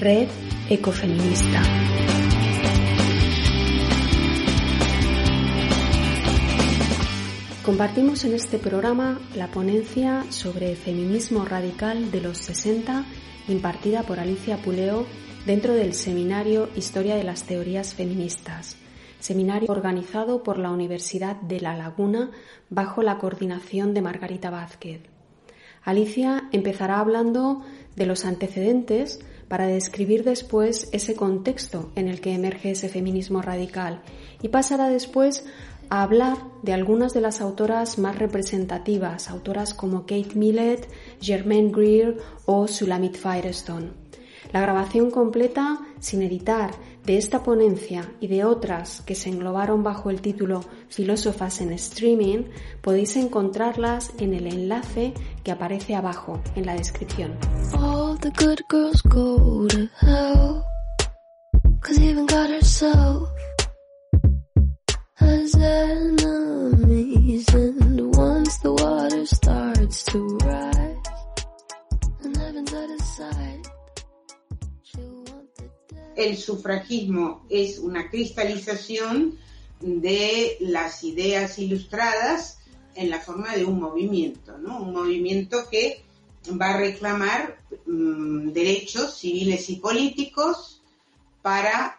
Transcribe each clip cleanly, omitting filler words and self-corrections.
Red Ecofeminista. Compartimos en este programa la ponencia sobre feminismo radical de los 60 impartida por Alicia Puleo dentro del seminario Historia de las Teorías Feministas, seminario organizado por la Universidad de La Laguna bajo la coordinación de Margarita Vázquez. Alicia empezará hablando de los antecedentes para describir después ese contexto en el que emerge ese feminismo radical y pasará después a hablar de algunas de las autoras más representativas, autoras como Kate Millett, Germaine Greer o Shulamith Firestone. La grabación completa, sin editar, de esta ponencia y de otras que se englobaron bajo el título Filósofas en Streaming, podéis encontrarlas en el enlace que aparece abajo en la descripción. All the good girls go to hell, 'cause even God herself has enemies, and once the water starts to rise and heaven's out of sight. El sufragismo es una cristalización de las ideas ilustradas en la forma de un movimiento, ¿no? Un movimiento que va a reclamar derechos civiles y políticos para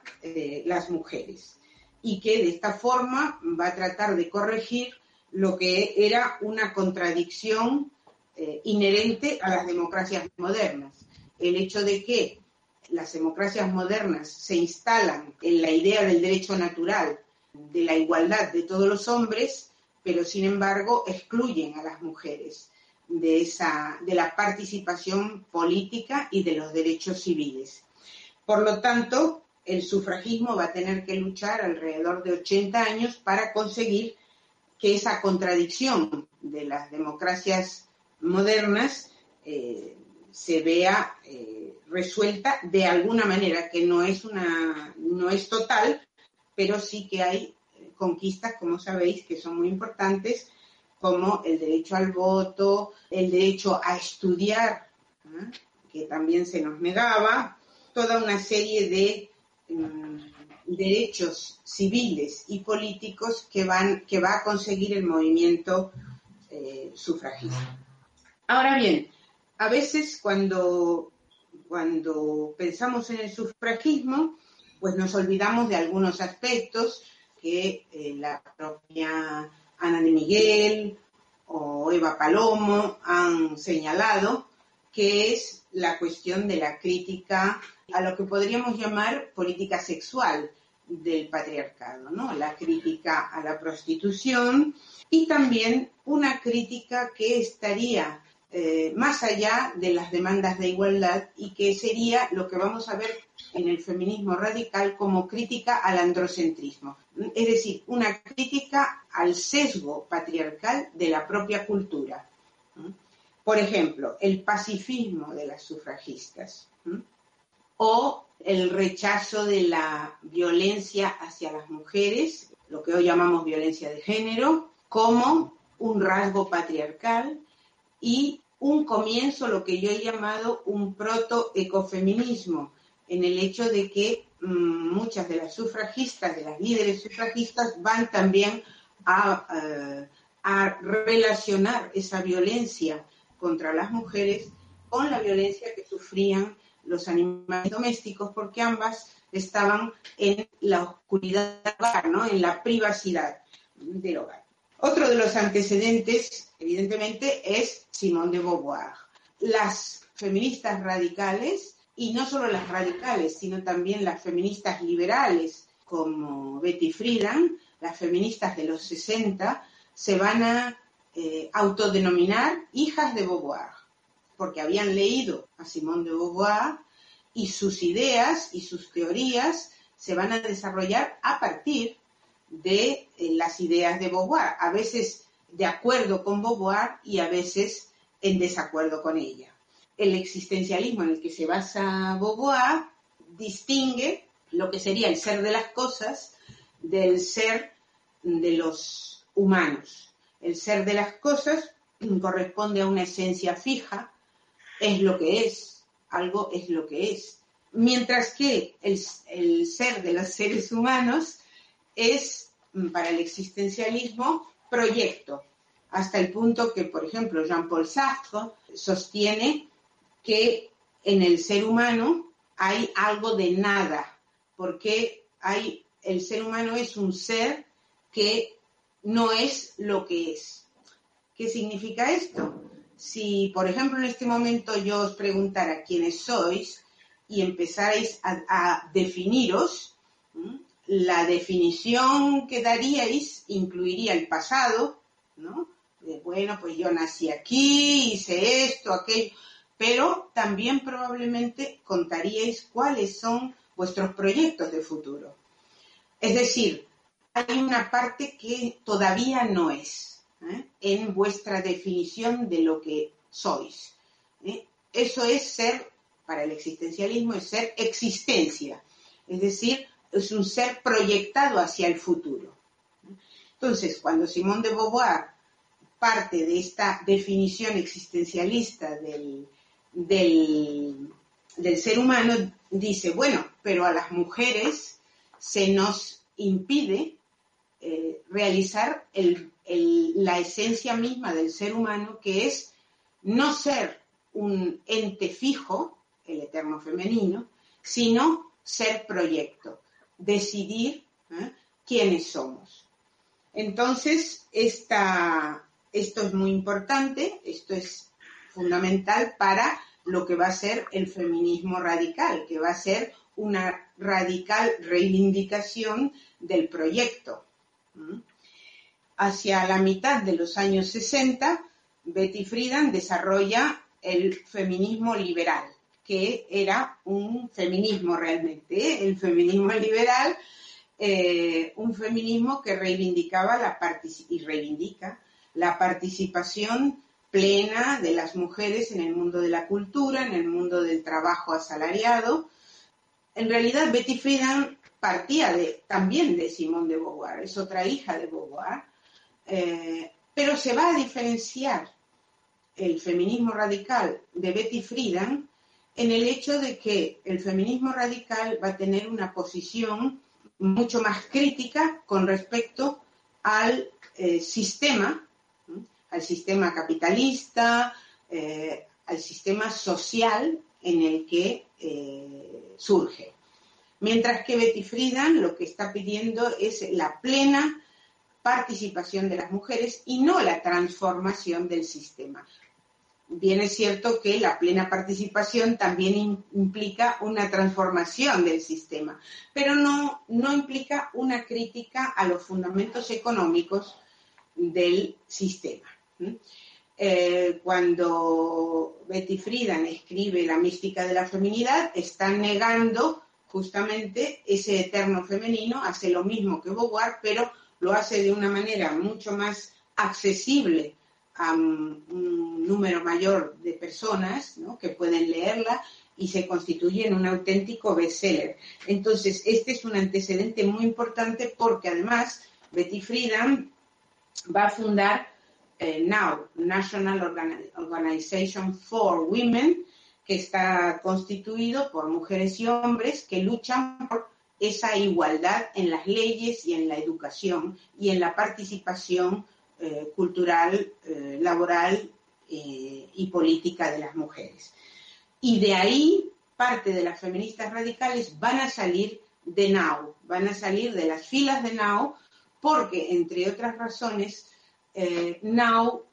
las mujeres y que de esta forma va a tratar de corregir lo que era una contradicción inherente a las democracias modernas. El hecho de que las democracias modernas se instalan en la idea del derecho natural, de la igualdad de todos los hombres, pero sin embargo excluyen a las mujeres de la participación política y de los derechos civiles. Por lo tanto, el sufragismo va a tener que luchar alrededor de 80 años para conseguir que esa contradicción de las democracias modernas se vea resuelta de alguna manera, que no es total, pero sí que hay conquistas, como sabéis, que son muy importantes, como el derecho al voto, el derecho a estudiar, ¿eh? Que también se nos negaba, toda una serie de derechos civiles y políticos que va a conseguir el movimiento sufragista. Ahora bien, a veces cuando pensamos en el sufragismo, pues nos olvidamos de algunos aspectos que la propia Ana de Miguel o Eva Palomo han señalado, que es la cuestión de la crítica a lo que podríamos llamar política sexual del patriarcado, ¿no? La crítica a la prostitución y también una crítica que estaría más allá de las demandas de igualdad y que sería lo que vamos a ver en el feminismo radical como crítica al androcentrismo, es decir, una crítica al sesgo patriarcal de la propia cultura. Por ejemplo, el pacifismo de las sufragistas o el rechazo de la violencia hacia las mujeres, lo que hoy llamamos violencia de género, como un rasgo patriarcal y un comienzo, lo que yo he llamado un proto-ecofeminismo, en el hecho de que muchas de las sufragistas, de las líderes sufragistas, van también a relacionar esa violencia contra las mujeres con la violencia que sufrían los animales domésticos, porque ambas estaban en la oscuridad del hogar, ¿no? En la privacidad del hogar. Otro de los antecedentes, evidentemente, es Simone de Beauvoir. Las feministas radicales, y no solo las radicales, sino también las feministas liberales, como Betty Friedan, las feministas de los 60, se van a autodenominar hijas de Beauvoir, porque habían leído a Simone de Beauvoir y sus ideas y sus teorías se van a desarrollar a partir de las ideas de Beauvoir, a veces de acuerdo con Beauvoir y a veces en desacuerdo con ella. El existencialismo en el que se basa Beauvoir distingue lo que sería el ser de las cosas del ser de los humanos. El ser de las cosas corresponde a una esencia fija, es lo que es, algo es lo que es. Mientras que el ser de los seres humanos es, para el existencialismo, proyecto, hasta el punto que, por ejemplo, Jean-Paul Sartre sostiene que en el ser humano hay algo de nada, porque el ser humano es un ser que no es lo que es. ¿Qué significa esto? Si, por ejemplo, en este momento yo os preguntara quiénes sois y empezarais a definiros, la definición que daríais incluiría el pasado, ¿no? De, bueno, pues yo nací aquí, hice esto, aquello, pero también probablemente contaríais cuáles son vuestros proyectos de futuro. Es decir, hay una parte que todavía no es, en vuestra definición de lo que sois. Eso es ser, para el existencialismo, es ser existencia, es decir, es un ser proyectado hacia el futuro. Entonces, cuando Simone de Beauvoir parte de esta definición existencialista del ser humano, dice, bueno, pero a las mujeres se nos impide realizar la esencia misma del ser humano, que es no ser un ente fijo, el eterno femenino, sino ser proyecto, decidir quiénes somos. Entonces, esto es muy importante, esto es fundamental para lo que va a ser el feminismo radical, que va a ser una radical reivindicación del proyecto. Hacia la mitad de los años 60, Betty Friedan desarrolla el feminismo liberal, que era un feminismo realmente, el feminismo liberal, un feminismo que reivindicaba y reivindica la participación plena de las mujeres en el mundo de la cultura, en el mundo del trabajo asalariado. En realidad, Betty Friedan partía también de Simone de Beauvoir, es otra hija de Beauvoir, pero se va a diferenciar el feminismo radical de Betty Friedan en el hecho de que el feminismo radical va a tener una posición mucho más crítica con respecto al sistema, al sistema capitalista, al sistema social en el que surge. Mientras que Betty Friedan lo que está pidiendo es la plena participación de las mujeres y no la transformación del sistema. Bien es cierto que la plena participación también implica una transformación del sistema, pero no implica una crítica a los fundamentos económicos del sistema. Cuando Betty Friedan escribe La mística de la feminidad, está negando justamente ese eterno femenino, hace lo mismo que Beauvoir, pero lo hace de una manera mucho más accesible a un número mayor de personas, ¿no?, que pueden leerla, y se constituye en un auténtico bestseller. Entonces, este es un antecedente muy importante porque, además, Betty Friedan va a fundar NOW, National Organization for Women, que está constituido por mujeres y hombres que luchan por esa igualdad en las leyes y en la educación y en la participación cultural, laboral y política de las mujeres. Y de ahí parte de las feministas radicales van a salir de NOW, van a salir de las filas de NOW porque, entre otras razones, NOW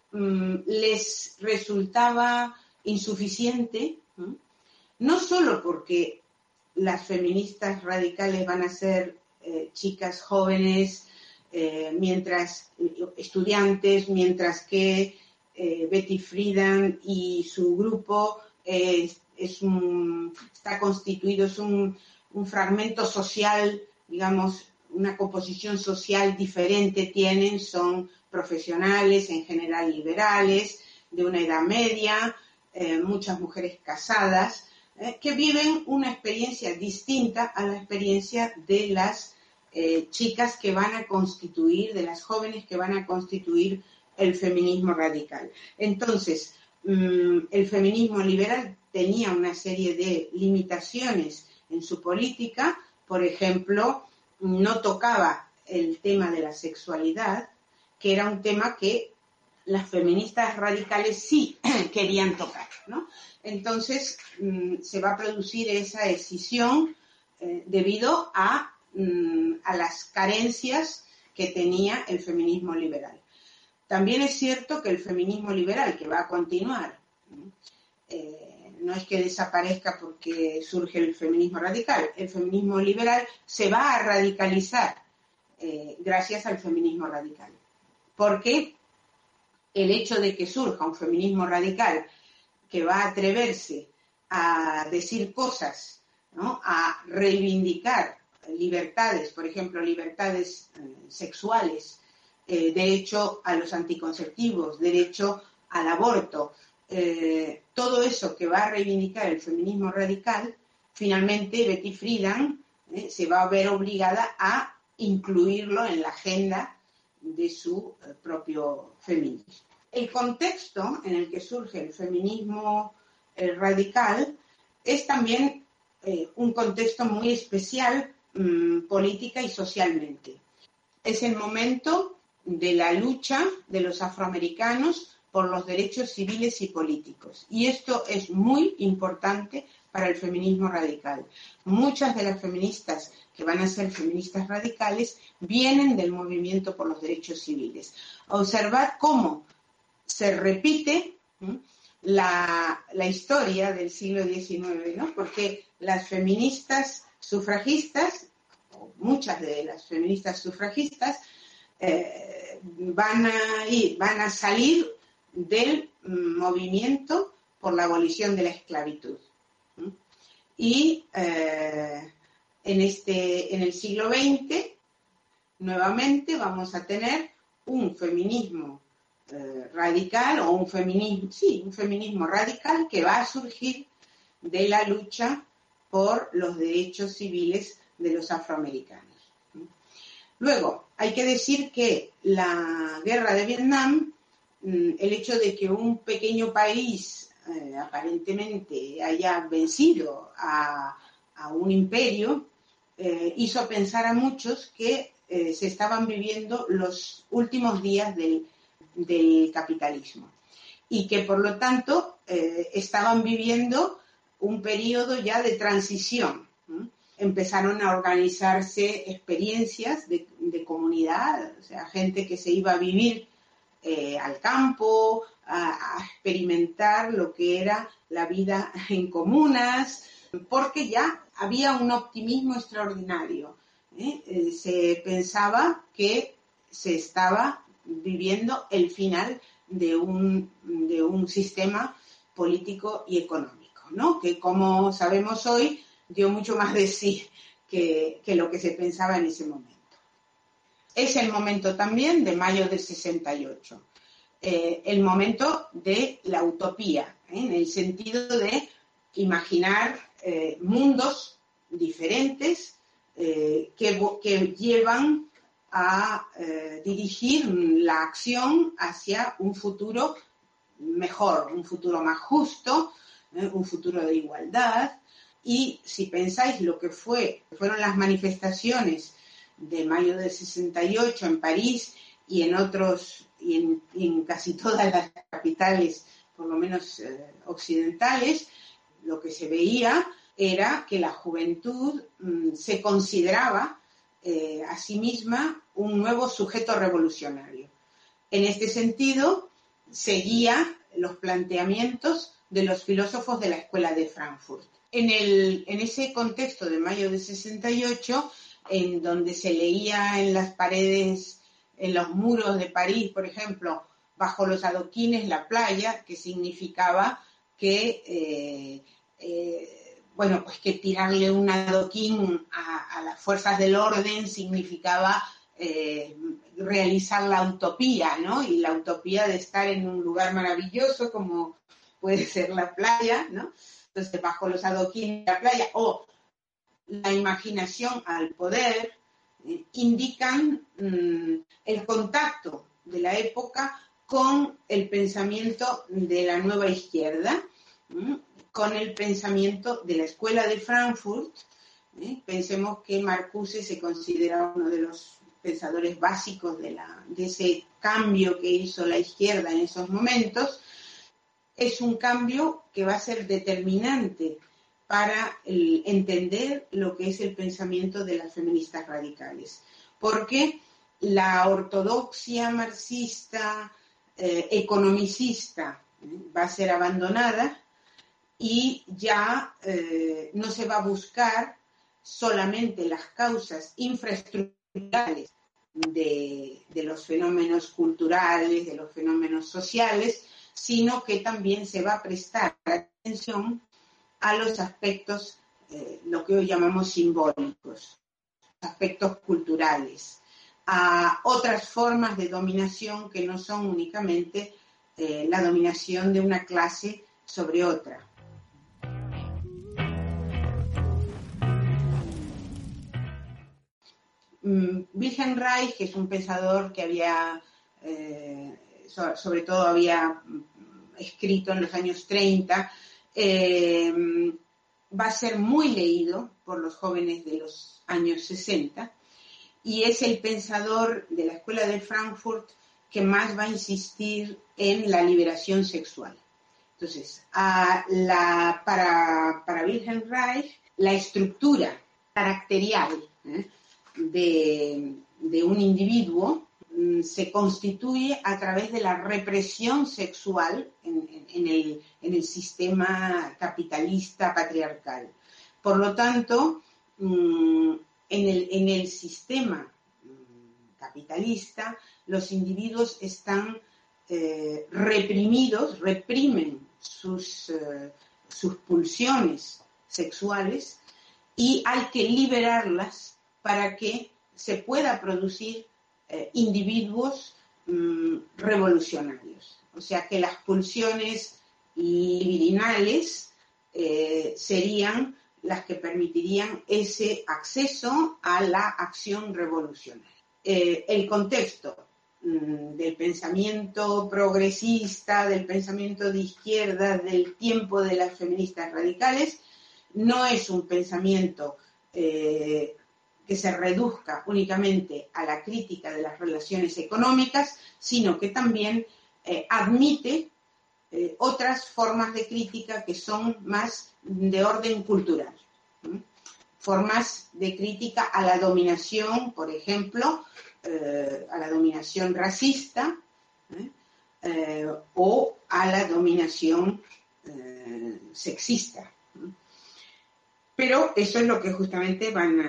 les resultaba insuficiente, no solo porque las feministas radicales van a ser chicas jóvenes mientras estudiantes, mientras que Betty Friedan y su grupo está constituido, es un fragmento social, digamos, una composición social diferente tienen, son profesionales, en general liberales, de una edad media, muchas mujeres casadas, que viven una experiencia distinta a la experiencia de las chicas que van a constituir, de las jóvenes que van a constituir el feminismo radical. Entonces, el feminismo liberal tenía una serie de limitaciones en su política, por ejemplo, no tocaba el tema de la sexualidad, que era un tema que las feministas radicales sí querían tocar, ¿no? Entonces, se va a producir esa escisión debido a las carencias que tenía el feminismo liberal. También es cierto que el feminismo liberal, que va a continuar, no es que desaparezca porque surge el feminismo radical, el feminismo liberal se va a radicalizar gracias al feminismo radical. ¿Por qué? El hecho de que surja un feminismo radical que va a atreverse a decir cosas, ¿no?, a reivindicar libertades, por ejemplo, libertades sexuales, derecho a los anticonceptivos, derecho al aborto, todo eso que va a reivindicar el feminismo radical, finalmente Betty Friedan se va a ver obligada a incluirlo en la agenda de su propio feminismo. El contexto en el que surge el feminismo radical es también un contexto muy especial política y socialmente. Es el momento de la lucha de los afroamericanos por los derechos civiles y políticos. Y esto es muy importante para el feminismo radical. Muchas de las feministas que van a ser feministas radicales vienen del movimiento por los derechos civiles. Observad cómo se repite la historia del siglo XIX, ¿no? Porque las feministas sufragistas, o muchas de las feministas sufragistas, van a salir del movimiento por la abolición de la esclavitud. Y en el siglo XX, nuevamente vamos a tener un feminismo radical, o un feminismo radical que va a surgir de la lucha por los derechos civiles de los afroamericanos. Luego, hay que decir que la guerra de Vietnam, el hecho de que un pequeño país aparentemente haya vencido a un imperio, hizo pensar a muchos que se estaban viviendo los últimos días del capitalismo y que, por lo tanto, estaban viviendo un periodo ya de transición. Empezaron a organizarse experiencias de comunidad, o sea, gente que se iba a vivir al campo, a experimentar lo que era la vida en comunas, porque ya había un optimismo extraordinario. Se pensaba que se estaba viviendo el final de un sistema político y económico, ¿no? Que, como sabemos hoy, dio mucho más de sí que lo que se pensaba en ese momento. Es el momento también de mayo del 68, el momento de la utopía, en el sentido de imaginar mundos diferentes que llevan a dirigir la acción hacia un futuro mejor, un futuro más justo, un futuro de igualdad. Y si pensáis lo que fueron las manifestaciones de mayo del 68 en París y en otros, y en casi todas las capitales, por lo menos occidentales, lo que se veía era que la juventud se consideraba a sí misma un nuevo sujeto revolucionario. En este sentido, seguía los planteamientos de los filósofos de la Escuela de Frankfurt. En ese contexto de mayo de 68, en donde se leía en las paredes en los muros de París, por ejemplo, bajo los adoquines, la playa, que significaba que, bueno, pues que tirarle un adoquín a las fuerzas del orden significaba realizar la utopía, ¿no? Y la utopía de estar en un lugar maravilloso como puede ser la playa, ¿no? Entonces, bajo los adoquines de la playa o la imaginación al poder indican el contacto de la época con el pensamiento de la nueva izquierda, con el pensamiento de la Escuela de Frankfurt. Pensemos que Marcuse se considera uno de los pensadores básicos de ese cambio que hizo la izquierda en esos momentos. Es un cambio que va a ser determinante para entender lo que es el pensamiento de las feministas radicales, porque la ortodoxia marxista, economicista, va a ser abandonada y ya no se va a buscar solamente las causas infraestructurales de los fenómenos culturales, de los fenómenos sociales, sino que también se va a prestar atención a los aspectos, lo que hoy llamamos simbólicos, aspectos culturales, a otras formas de dominación que no son únicamente la dominación de una clase sobre otra. Wilhelm Reich, que es un pensador que había, sobre todo había escrito en los años 30, va a ser muy leído por los jóvenes de los años 60 y es el pensador de la Escuela de Frankfurt que más va a insistir en la liberación sexual. Entonces, para Wilhelm Reich, la estructura caracterial de un individuo se constituye a través de la represión sexual en el sistema capitalista patriarcal. Por lo tanto, en el sistema capitalista, los individuos están reprimidos, reprimen sus pulsiones sexuales y hay que liberarlas para que se pueda producir individuos revolucionarios. O sea que las pulsiones libidinales serían las que permitirían ese acceso a la acción revolucionaria. El contexto del pensamiento progresista, del pensamiento de izquierda, del tiempo de las feministas radicales, no es un pensamiento que se reduzca únicamente a la crítica de las relaciones económicas, sino que también admite otras formas de crítica que son más de orden cultural. Formas de crítica a la dominación, por ejemplo, a la dominación racista o a la dominación sexista. Pero eso es lo que justamente van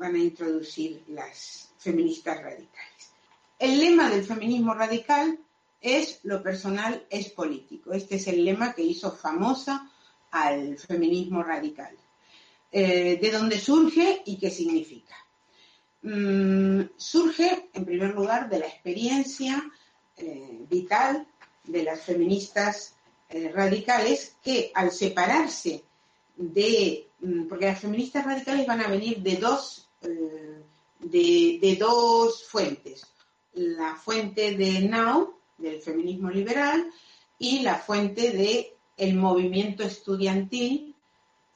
a introducir las feministas radicales. El lema del feminismo radical es lo personal es político. Este es el lema que hizo famosa al feminismo radical. ¿De dónde surge y qué significa? Surge, en primer lugar, de la experiencia vital de las feministas radicales que al separarse porque las feministas radicales van a venir de dos fuentes, la fuente de Now, del feminismo liberal, y la fuente del movimiento estudiantil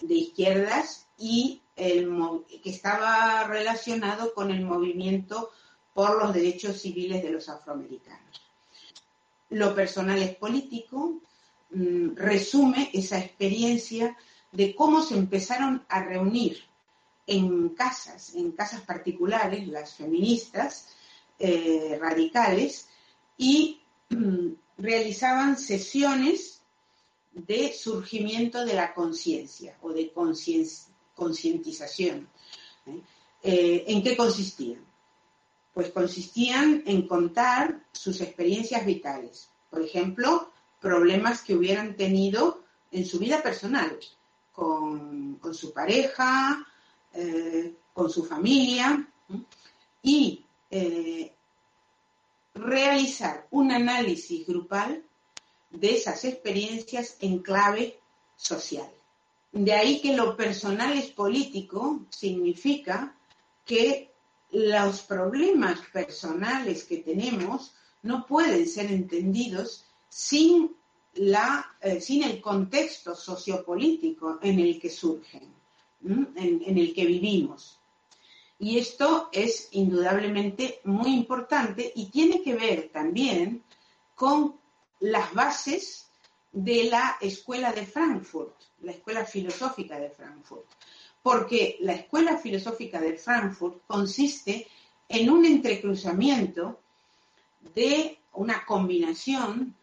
de izquierdas y que estaba relacionado con el movimiento por los derechos civiles de los afroamericanos. Lo personal es político, resume esa experiencia de cómo se empezaron a reunir en casas particulares, las feministas radicales, y realizaban sesiones de surgimiento de la conciencia o de concientización. ¿En qué consistían? pues consistían en contar sus experiencias vitales, por ejemplo, problemas que hubieran tenido en su vida personal, con su pareja, con su familia, y realizar un análisis grupal de esas experiencias en clave social. De ahí que lo personal es político, significa que los problemas personales que tenemos no pueden ser entendidos sin el contexto sociopolítico en el que surgen, en el que vivimos. Y esto es indudablemente muy importante y tiene que ver también con las bases de la Escuela de Frankfurt, la Escuela Filosófica de Frankfurt, porque la Escuela Filosófica de Frankfurt consiste en un entrecruzamiento de una combinación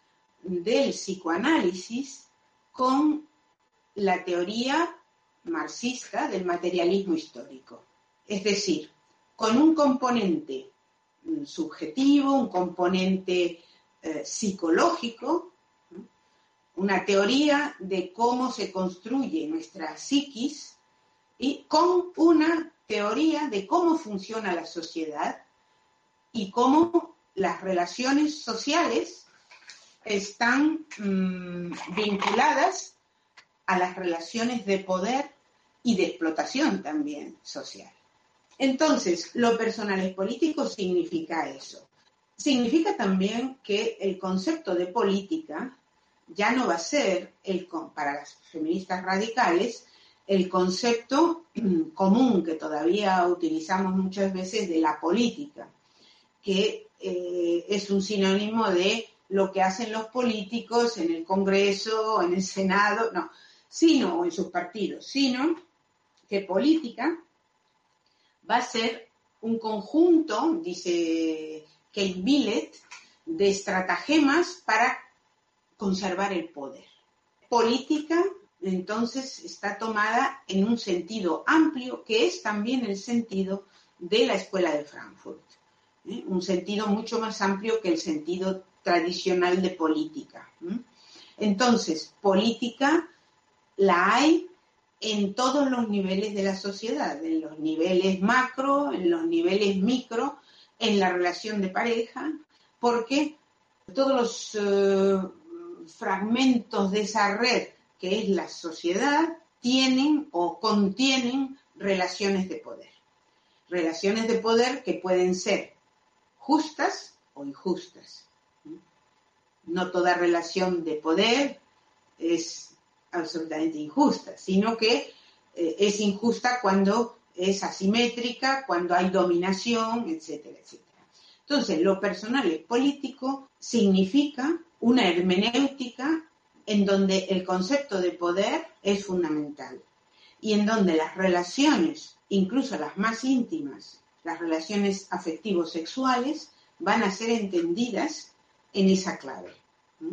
del psicoanálisis con la teoría marxista del materialismo histórico. Es decir, con un componente subjetivo, un componente psicológico, una teoría de cómo se construye nuestra psiquis y con una teoría de cómo funciona la sociedad y cómo las relaciones sociales están vinculadas a las relaciones de poder y de explotación también social. Entonces, lo personal es político significa eso. Significa también que el concepto de política ya no va a ser, para las feministas radicales, el concepto común que todavía utilizamos muchas veces de la política, que es un sinónimo de lo que hacen los políticos en el Congreso, en el Senado, no, sino o en sus partidos, sino que política va a ser un conjunto, dice Kate Millett, de estratagemas para conservar el poder. Política, entonces, está tomada en un sentido amplio, que es también el sentido de la Escuela de Frankfurt, ¿eh? Un sentido mucho más amplio que el sentido tradicional de política. Entonces, política la hay en todos los niveles de la sociedad, en los niveles macro, en los niveles micro, en la relación de pareja, porque todos los fragmentos de esa red que es la sociedad tienen o contienen relaciones de poder que pueden ser justas o injustas. No toda relación de poder es absolutamente injusta, sino que es injusta cuando es asimétrica, cuando hay dominación, etcétera, etcétera. Entonces, lo personal y político significa una hermenéutica en donde el concepto de poder es fundamental y en donde las relaciones, incluso las más íntimas, las relaciones afectivo-sexuales, van a ser entendidas en esa clave, ¿sí?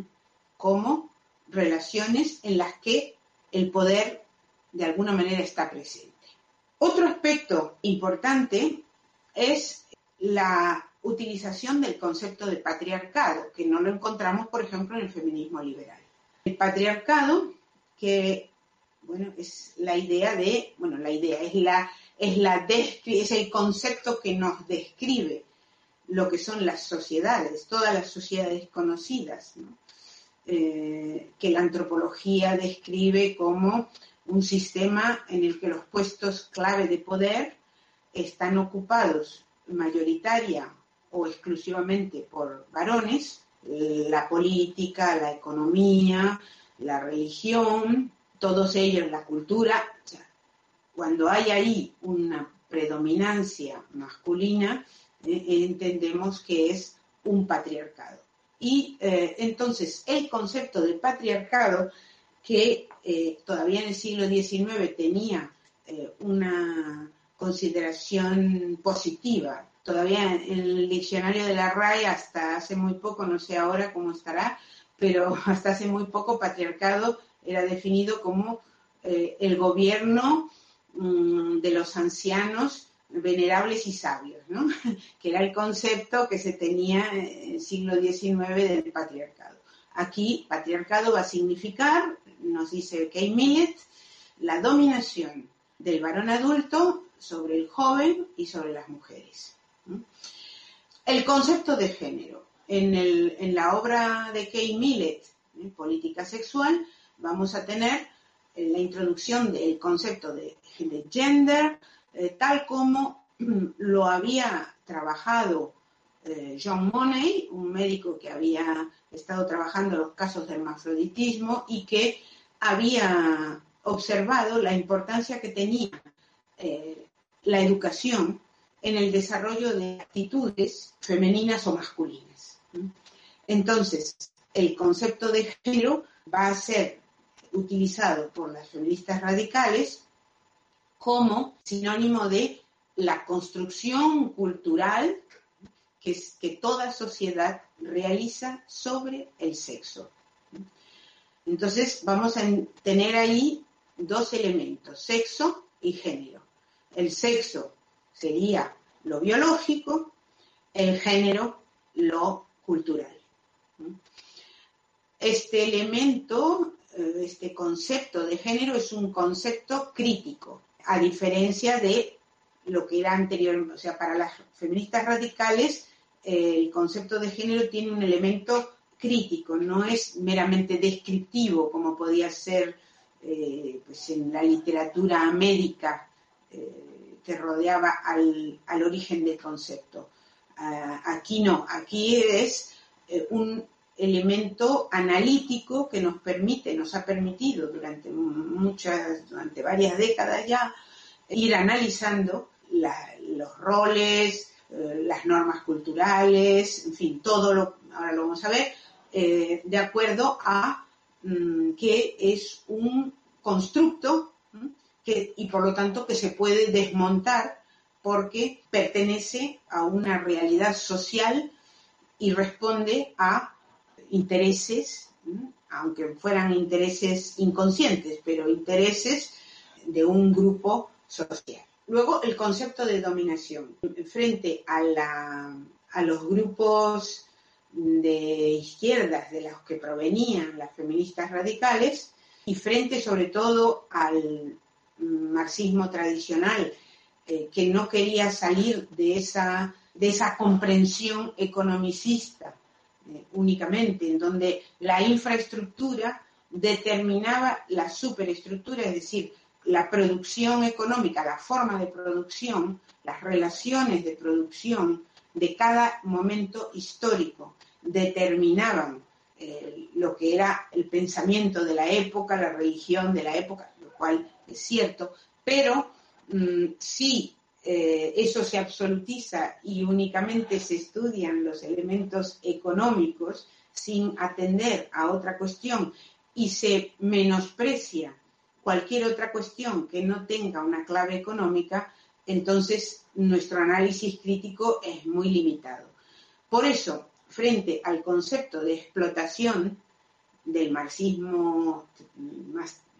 Como relaciones en las que el poder de alguna manera está presente. Otro aspecto importante es la utilización del concepto de patriarcado, que no lo encontramos, por ejemplo, en el feminismo liberal. El patriarcado, que bueno, es la idea de, bueno, la idea es el concepto que nos describe lo que son las sociedades, todas las sociedades conocidas, ¿no? Que la antropología describe como un sistema en el que los puestos clave de poder están ocupados mayoritaria o exclusivamente por varones, la política, la economía, la religión, todos ellos, la cultura. Cuando hay ahí una predominancia masculina, entendemos que es un patriarcado. Y entonces el concepto de patriarcado, que todavía en el siglo XIX tenía una consideración positiva, todavía en el diccionario de la RAE hasta hace muy poco, no sé ahora cómo estará, pero hasta hace muy poco patriarcado era definido como el gobierno de los ancianos venerables y sabios, ¿no? Que era el concepto que se tenía en el siglo XIX del patriarcado. Aquí patriarcado va a significar, nos dice Kate Millett, la dominación del varón adulto sobre el joven y sobre las mujeres. El concepto de género. En la obra de Kate Millett, Política Sexual, vamos a tener la introducción del concepto de gender, tal como lo había trabajado John Money, un médico que había estado trabajando los casos del hermafroditismo y que había observado la importancia que tenía la educación en el desarrollo de actitudes femeninas o masculinas. Entonces, el concepto de género va a ser utilizado por las feministas radicales como sinónimo de la construcción cultural que toda sociedad realiza sobre el sexo. Entonces, vamos a tener ahí dos elementos, sexo y género. El sexo sería lo biológico, el género lo cultural. Este elemento, este concepto de género es un concepto crítico, a diferencia de lo que era anterior. O sea, para las feministas radicales, el concepto de género tiene un elemento crítico, no es meramente descriptivo, como podía ser pues en la literatura médica que rodeaba al origen del concepto. Aquí no, aquí es un elemento analítico que nos ha permitido durante varias décadas ya ir analizando los roles, las normas culturales, en fin, todo lo, ahora lo vamos a ver, de acuerdo a que es un constructo y por lo tanto que se puede desmontar porque pertenece a una realidad social y responde a intereses, aunque fueran intereses inconscientes, pero intereses de un grupo social. Luego, el concepto de dominación. Frente a los grupos de izquierdas de los que provenían las feministas radicales y frente sobre todo al marxismo tradicional que no quería salir de esa comprensión economicista únicamente, en donde la infraestructura determinaba la superestructura, es decir, la producción económica, la forma de producción, las relaciones de producción de cada momento histórico determinaban lo que era el pensamiento de la época, la religión de la época, lo cual es cierto, pero sí, eso se absolutiza y únicamente se estudian los elementos económicos sin atender a otra cuestión y se menosprecia cualquier otra cuestión que no tenga una clave económica, entonces nuestro análisis crítico es muy limitado. Por eso, frente al concepto de explotación del marxismo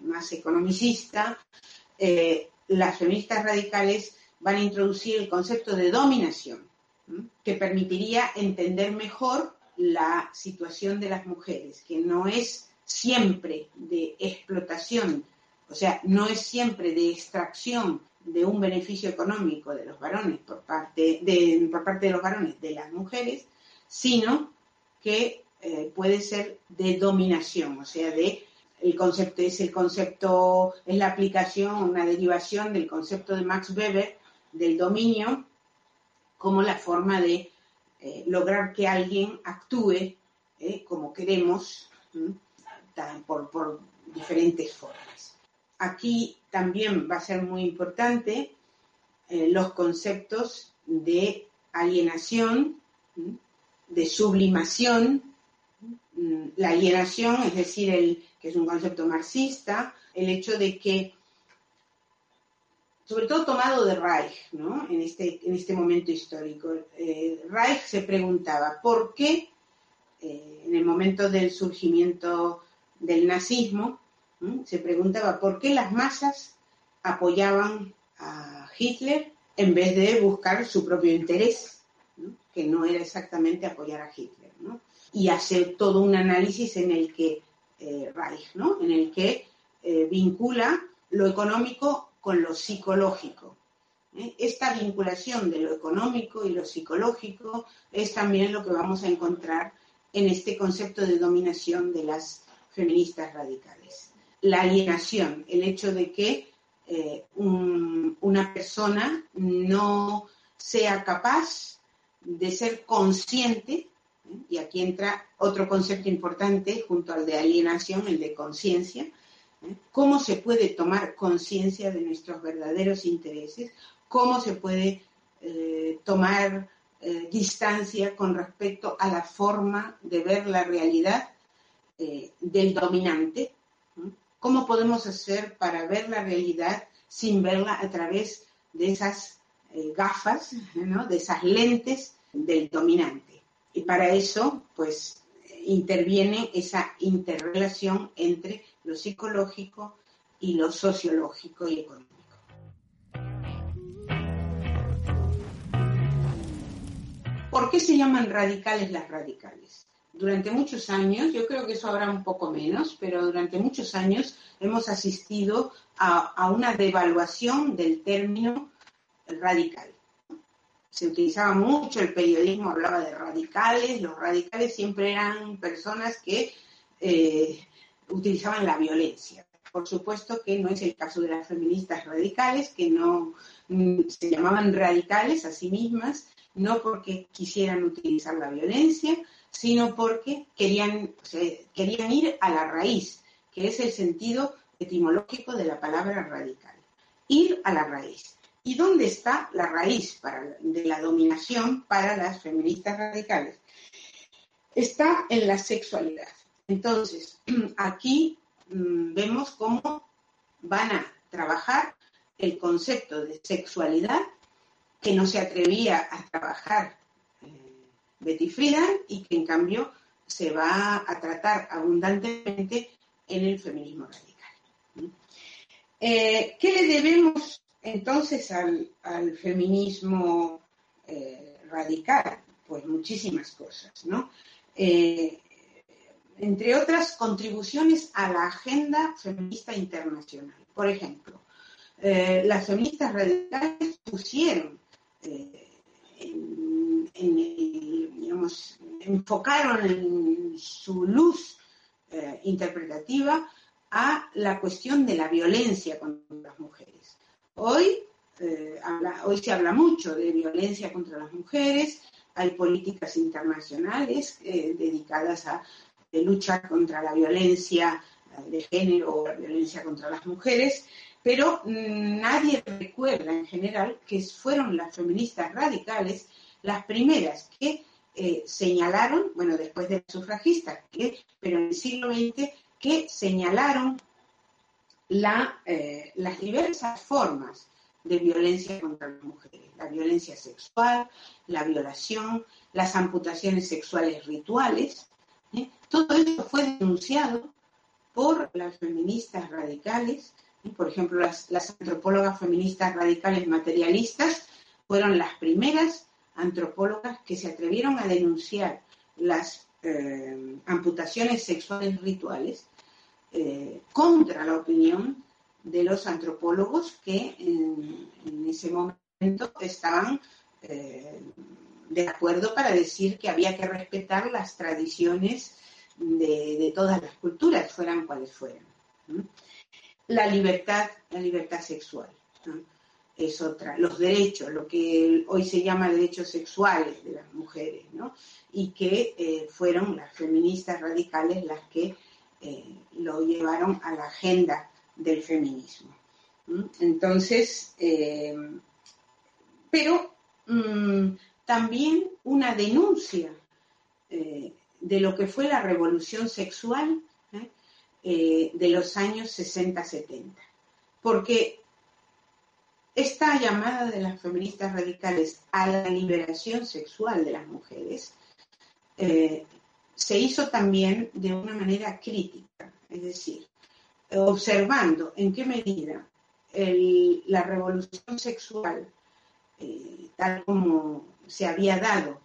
más economicista, las feministas radicales van a introducir el concepto de dominación, que permitiría entender mejor la situación de las mujeres, que no es siempre de explotación, o sea, no es siempre de extracción de un beneficio económico de los varones por parte de los varones de las mujeres, sino que puede ser de dominación, o sea, es la aplicación, una derivación del concepto de Max Weber del dominio como la forma de lograr que alguien actúe como queremos por diferentes formas. Aquí también va a ser muy importante los conceptos de alienación, de sublimación. La alienación, es decir, que es un concepto marxista, el hecho de que, sobre todo tomado de Reich, ¿no? En este momento histórico, Reich se preguntaba por qué, en el momento del surgimiento del nazismo, se preguntaba por qué las masas apoyaban a Hitler en vez de buscar su propio interés, ¿no? Que no era exactamente apoyar a Hitler, ¿no? Y hacer todo un análisis en el que Reich, ¿no? En el que vincula lo económico con lo psicológico. Esta vinculación de lo económico y lo psicológico es también lo que vamos a encontrar en este concepto de dominación de las feministas radicales. La alienación, el hecho de que una persona no sea capaz de ser consciente, y aquí entra otro concepto importante junto al de alienación, el de conciencia, cómo se puede tomar conciencia de nuestros verdaderos intereses, cómo se puede tomar distancia con respecto a la forma de ver la realidad del dominante. ¿Cómo podemos hacer para ver la realidad sin verla a través de esas gafas, ¿no? De esas lentes del dominante? Y para eso, pues, interviene esa interrelación entre lo psicológico y lo sociológico y económico. ¿Por qué se llaman radicales las radicales? Durante muchos años, yo creo que eso habrá un poco menos, pero durante muchos años hemos asistido a una devaluación del término radical. Se utilizaba mucho, el periodismo hablaba de radicales, los radicales siempre eran personas que utilizaban la violencia. Por supuesto que no es el caso de las feministas radicales, que no se llamaban radicales a sí mismas, no porque quisieran utilizar la violencia, sino porque querían ir a la raíz, que es el sentido etimológico de la palabra radical. Ir a la raíz. ¿Y dónde está la raíz de la dominación para las feministas radicales? Está en la sexualidad. Entonces, aquí vemos cómo van a trabajar el concepto de sexualidad que no se atrevía a trabajar Betty Friedan y que, en cambio, se va a tratar abundantemente en el feminismo radical. ¿Qué le debemos, entonces, al feminismo radical? Pues muchísimas cosas, ¿no? Entre otras, contribuciones a la agenda feminista internacional. Por ejemplo, las feministas radicales pusieron, enfocaron en su luz interpretativa a la cuestión de la violencia contra las mujeres. Hoy se habla mucho de violencia contra las mujeres, hay políticas internacionales dedicadas a de lucha contra la violencia de género o la violencia contra las mujeres, pero nadie recuerda en general que fueron las feministas radicales las primeras que señalaron, bueno, después de las sufragistas, pero en el siglo XX, que señalaron las diversas formas de violencia contra las mujeres, la violencia sexual, la violación, las amputaciones sexuales rituales. Todo esto fue denunciado por las feministas radicales. Por ejemplo, las antropólogas feministas radicales materialistas fueron las primeras antropólogas que se atrevieron a denunciar las amputaciones sexuales rituales contra la opinión de los antropólogos que en ese momento estaban de acuerdo para decir que había que respetar las tradiciones de todas las culturas, fueran cuales fueran. La libertad sexual, ¿no? Es otra. Los derechos, lo que hoy se llama derechos sexuales de las mujeres, ¿no? Y que fueron las feministas radicales las que lo llevaron a la agenda del feminismo. Entonces, pero también una denuncia de lo que fue la revolución sexual de los años 60-70. Porque esta llamada de las feministas radicales a la liberación sexual de las mujeres se hizo también de una manera crítica, es decir, observando en qué medida la revolución sexual tal como se había dado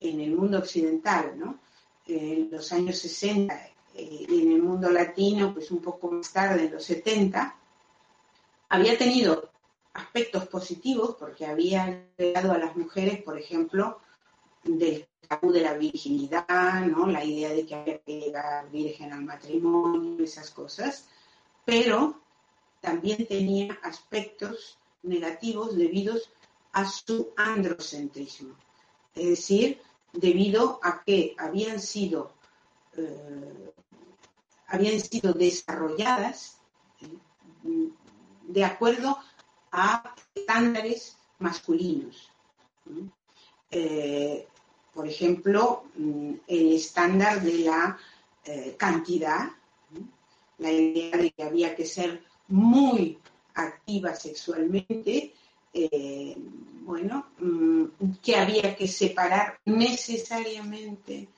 en el mundo occidental, ¿no? En los años 60 y en el mundo latino, pues un poco más tarde, en los 70, había tenido aspectos positivos porque había creado a las mujeres, por ejemplo, del tabú de la virginidad, ¿no? La idea de que había que llegar virgen al matrimonio, esas cosas, pero también tenía aspectos negativos debidos a su androcentrismo, es decir, debido a que habían sido desarrolladas de acuerdo a estándares masculinos. Por ejemplo, el estándar de la cantidad, la idea de que había que ser muy activa sexualmente, que había que separar necesariamente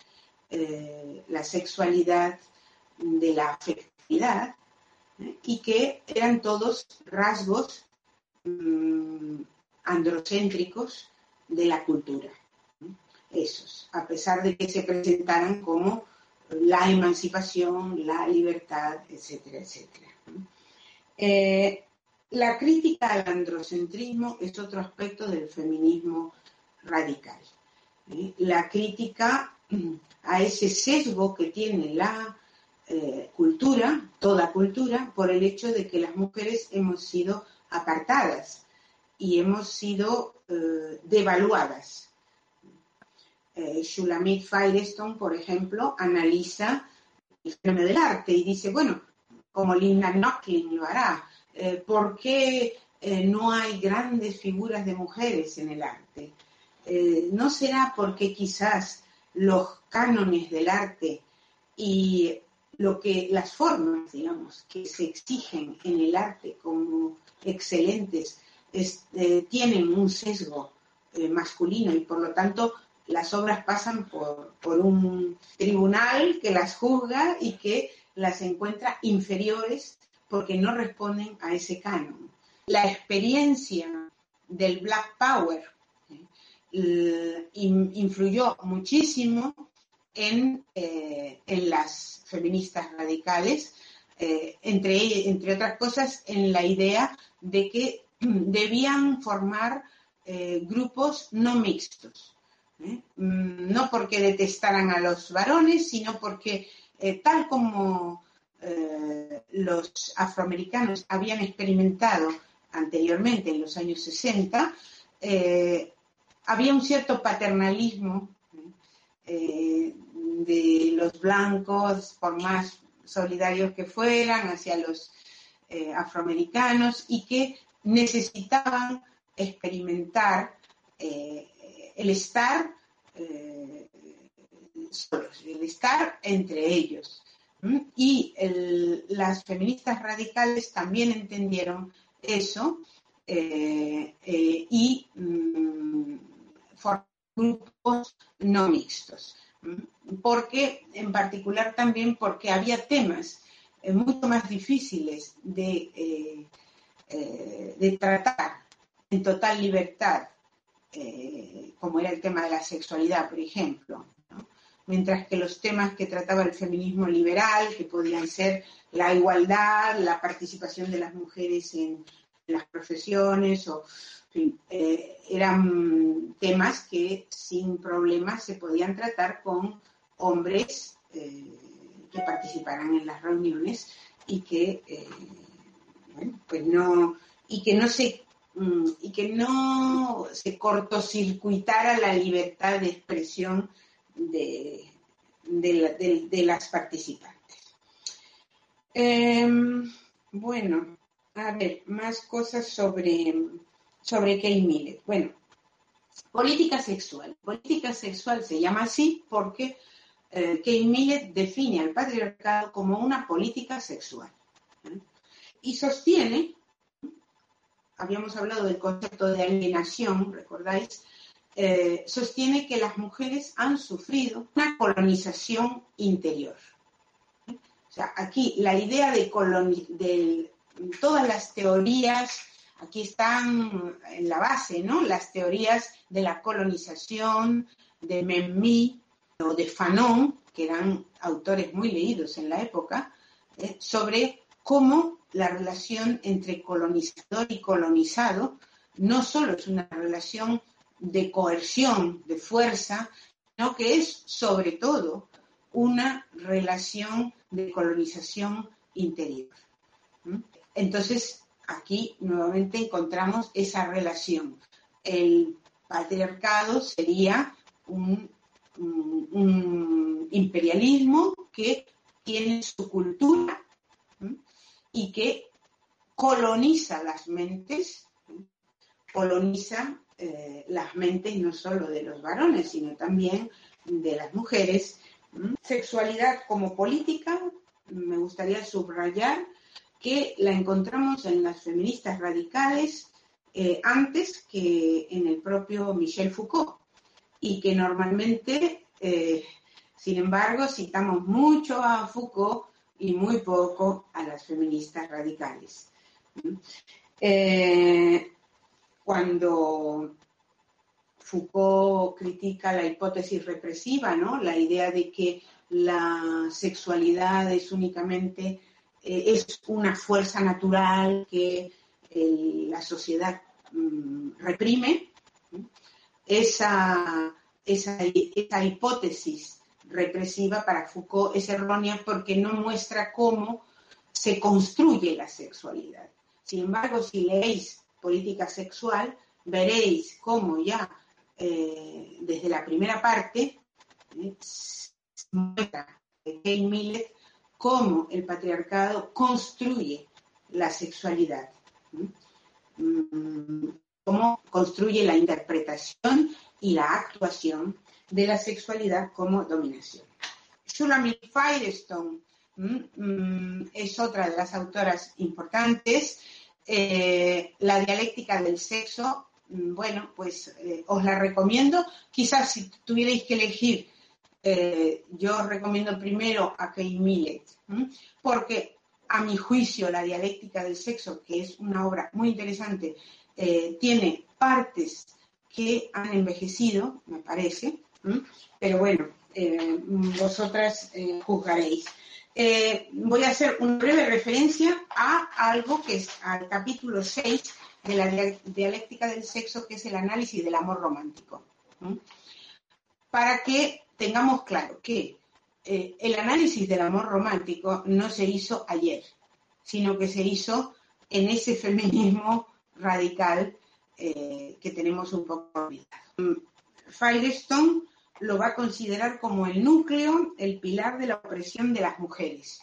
la sexualidad de la afectividad, y que eran todos rasgos androcéntricos de la cultura. Esos, a pesar de que se presentaran como la emancipación, la libertad, etcétera, etcétera. La crítica al androcentrismo es otro aspecto del feminismo radical. La crítica a ese sesgo que tiene la cultura, toda cultura, por el hecho de que las mujeres hemos sido apartadas y hemos sido devaluadas. Shulamith Firestone, por ejemplo, analiza el fenómeno del arte y dice, bueno, como Linda Nochlin lo hará, ¿por qué no hay grandes figuras de mujeres en el arte? ¿No será porque quizás los cánones del arte y las formas, digamos, que se exigen en el arte como excelentes tienen un sesgo masculino y por lo tanto las obras pasan por un tribunal que las juzga y que las encuentra inferiores porque no responden a ese canon? La experiencia del Black Power influyó muchísimo en las feministas radicales, entre otras cosas en la idea de que debían formar grupos no mixtos. No porque detestaran a los varones, sino porque tal como los afroamericanos habían experimentado anteriormente en los años 60, había un cierto paternalismo de los blancos, por más solidarios que fueran, hacia los afroamericanos, y que necesitaban experimentar el estar solos, el estar entre ellos. Y las feministas radicales también entendieron eso y formaron grupos no mixtos. Porque, en particular también porque había temas mucho más difíciles de tratar en total libertad, como era el tema de la sexualidad, por ejemplo, ¿no? Mientras que los temas que trataba el feminismo liberal, que podían ser la igualdad, la participación de las mujeres en las profesiones, eran temas que sin problemas se podían tratar con hombres que participaran en las reuniones y que no se cortocircuitara la libertad de expresión de las participantes. A ver, más cosas sobre Kate Millett. Bueno, política sexual. Política sexual se llama así porque Kate Millett define al patriarcado como una política sexual. Y sostiene... habíamos hablado del concepto de alienación, ¿recordáis? Sostiene que las mujeres han sufrido una colonización interior. O sea, aquí la idea de todas las teorías Aquí están en la base, ¿no?, las teorías de la colonización, de Memmi o de Fanon, que eran autores muy leídos en la época, sobre cómo la relación entre colonizador y colonizado no solo es una relación de coerción, de fuerza, sino que es, sobre todo, una relación de colonización interior. Entonces, aquí nuevamente encontramos esa relación. El patriarcado sería un imperialismo que tiene su cultura y que coloniza las mentes, las mentes no solo de los varones, sino también de las mujeres. Sexualidad como política, me gustaría subrayar que la encontramos en las feministas radicales antes que en el propio Michel Foucault, y que normalmente, sin embargo, citamos mucho a Foucault y muy poco a las feministas radicales. Cuando Foucault critica la hipótesis represiva, ¿no?, la idea de que la sexualidad es únicamente, es una fuerza natural que la sociedad reprime, esa hipótesis represiva para Foucault es errónea porque no muestra cómo se construye la sexualidad. Sin embargo, si leéis Política Sexual, veréis cómo ya desde la primera parte se muestra de Kate Millett cómo el patriarcado construye la sexualidad, cómo construye la interpretación y la actuación de la sexualidad como dominación. Shulamith Firestone es otra de las autoras importantes. La dialéctica del sexo, bueno, pues os la recomiendo. Quizás si tuvierais que elegir, yo os recomiendo primero a Kate Millett, porque a mi juicio la dialéctica del sexo, que es una obra muy interesante, tiene partes que han envejecido, me parece, pero bueno, vosotras juzgaréis. Voy a hacer una breve referencia a algo que es al capítulo 6 de la dialéctica del sexo, que es el análisis del amor romántico, para que tengamos claro que el análisis del amor romántico no se hizo ayer, sino que se hizo en ese feminismo radical que tenemos un poco olvidado. Firestone lo va a considerar como el núcleo, el pilar de la opresión de las mujeres,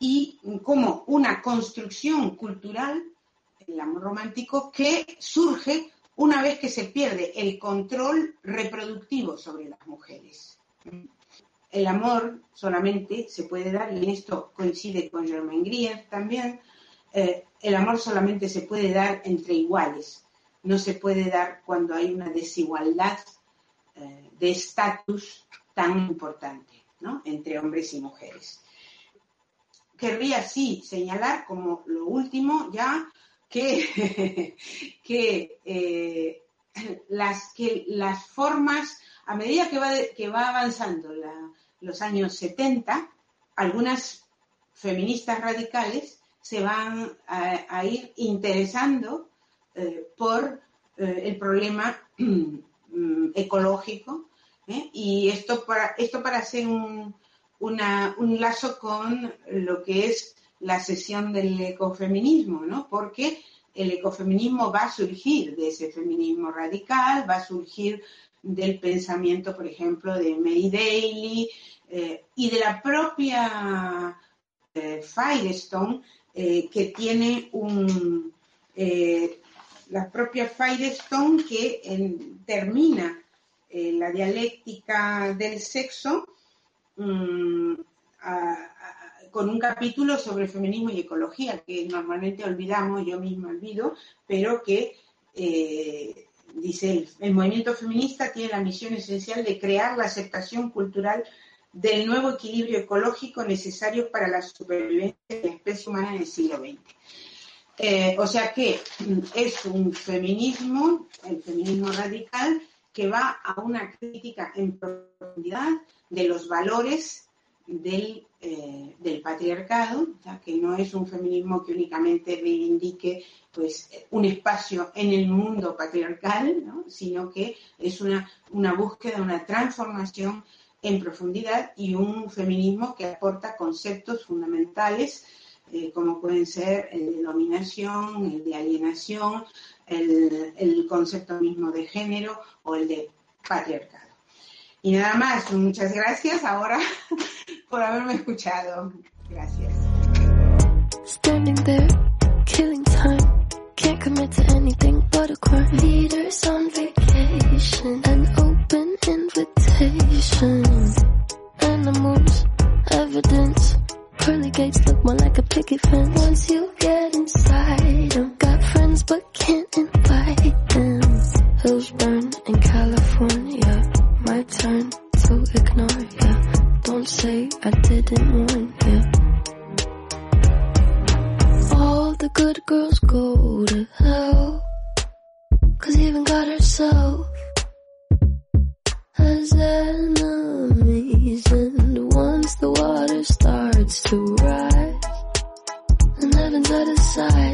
y como una construcción cultural, el amor romántico, que surge una vez que se pierde el control reproductivo sobre las mujeres. El amor solamente se puede dar, y en esto coincide con Germaine Greer también, el amor solamente se puede dar entre iguales, no se puede dar cuando hay una desigualdad de estatus tan importante, ¿no?, entre hombres y mujeres. Querría sí señalar como lo último ya que las formas, a medida que va avanzando los años 70, algunas feministas radicales se van a ir interesando por el problema ecológico, y esto para hacer un lazo con lo que es la sesión del ecofeminismo, ¿no?, porque el ecofeminismo va a surgir de ese feminismo radical, va a surgir del pensamiento, por ejemplo, de Mary Daly y de la propia Firestone, que tiene la propia Firestone que termina la dialéctica del sexo con un capítulo sobre feminismo y ecología, que normalmente olvidamos, yo misma olvido, pero que dice: el movimiento feminista tiene la misión esencial de crear la aceptación cultural del nuevo equilibrio ecológico necesario para la supervivencia de la especie humana en el siglo XX. O sea que es el feminismo radical, que va a una crítica en profundidad de los valores del patriarcado, o sea, que no es un feminismo que únicamente reivindique pues un espacio en el mundo patriarcal, ¿no? Sino que es una búsqueda, una transformación en profundidad, y un feminismo que aporta conceptos fundamentales como pueden ser el de dominación, el de alienación, el concepto mismo de género o el de patriarcado. Y nada más, muchas gracias ahora por haberme escuchado. Gracias. Standing there, killing time. Can't commit to anything but a crime. Leaders on vacation, an open invitation. Animals, evidence. Pearly gates look more like a picket fence. Once you get inside, I've got friends but can't invite them. Hills burn in California. My turn to ignore ya. Don't say I didn't warn ya. All the good girls go to hell, 'cause even God herself has enemies. And once the water starts to rise, and heaven's out of sight,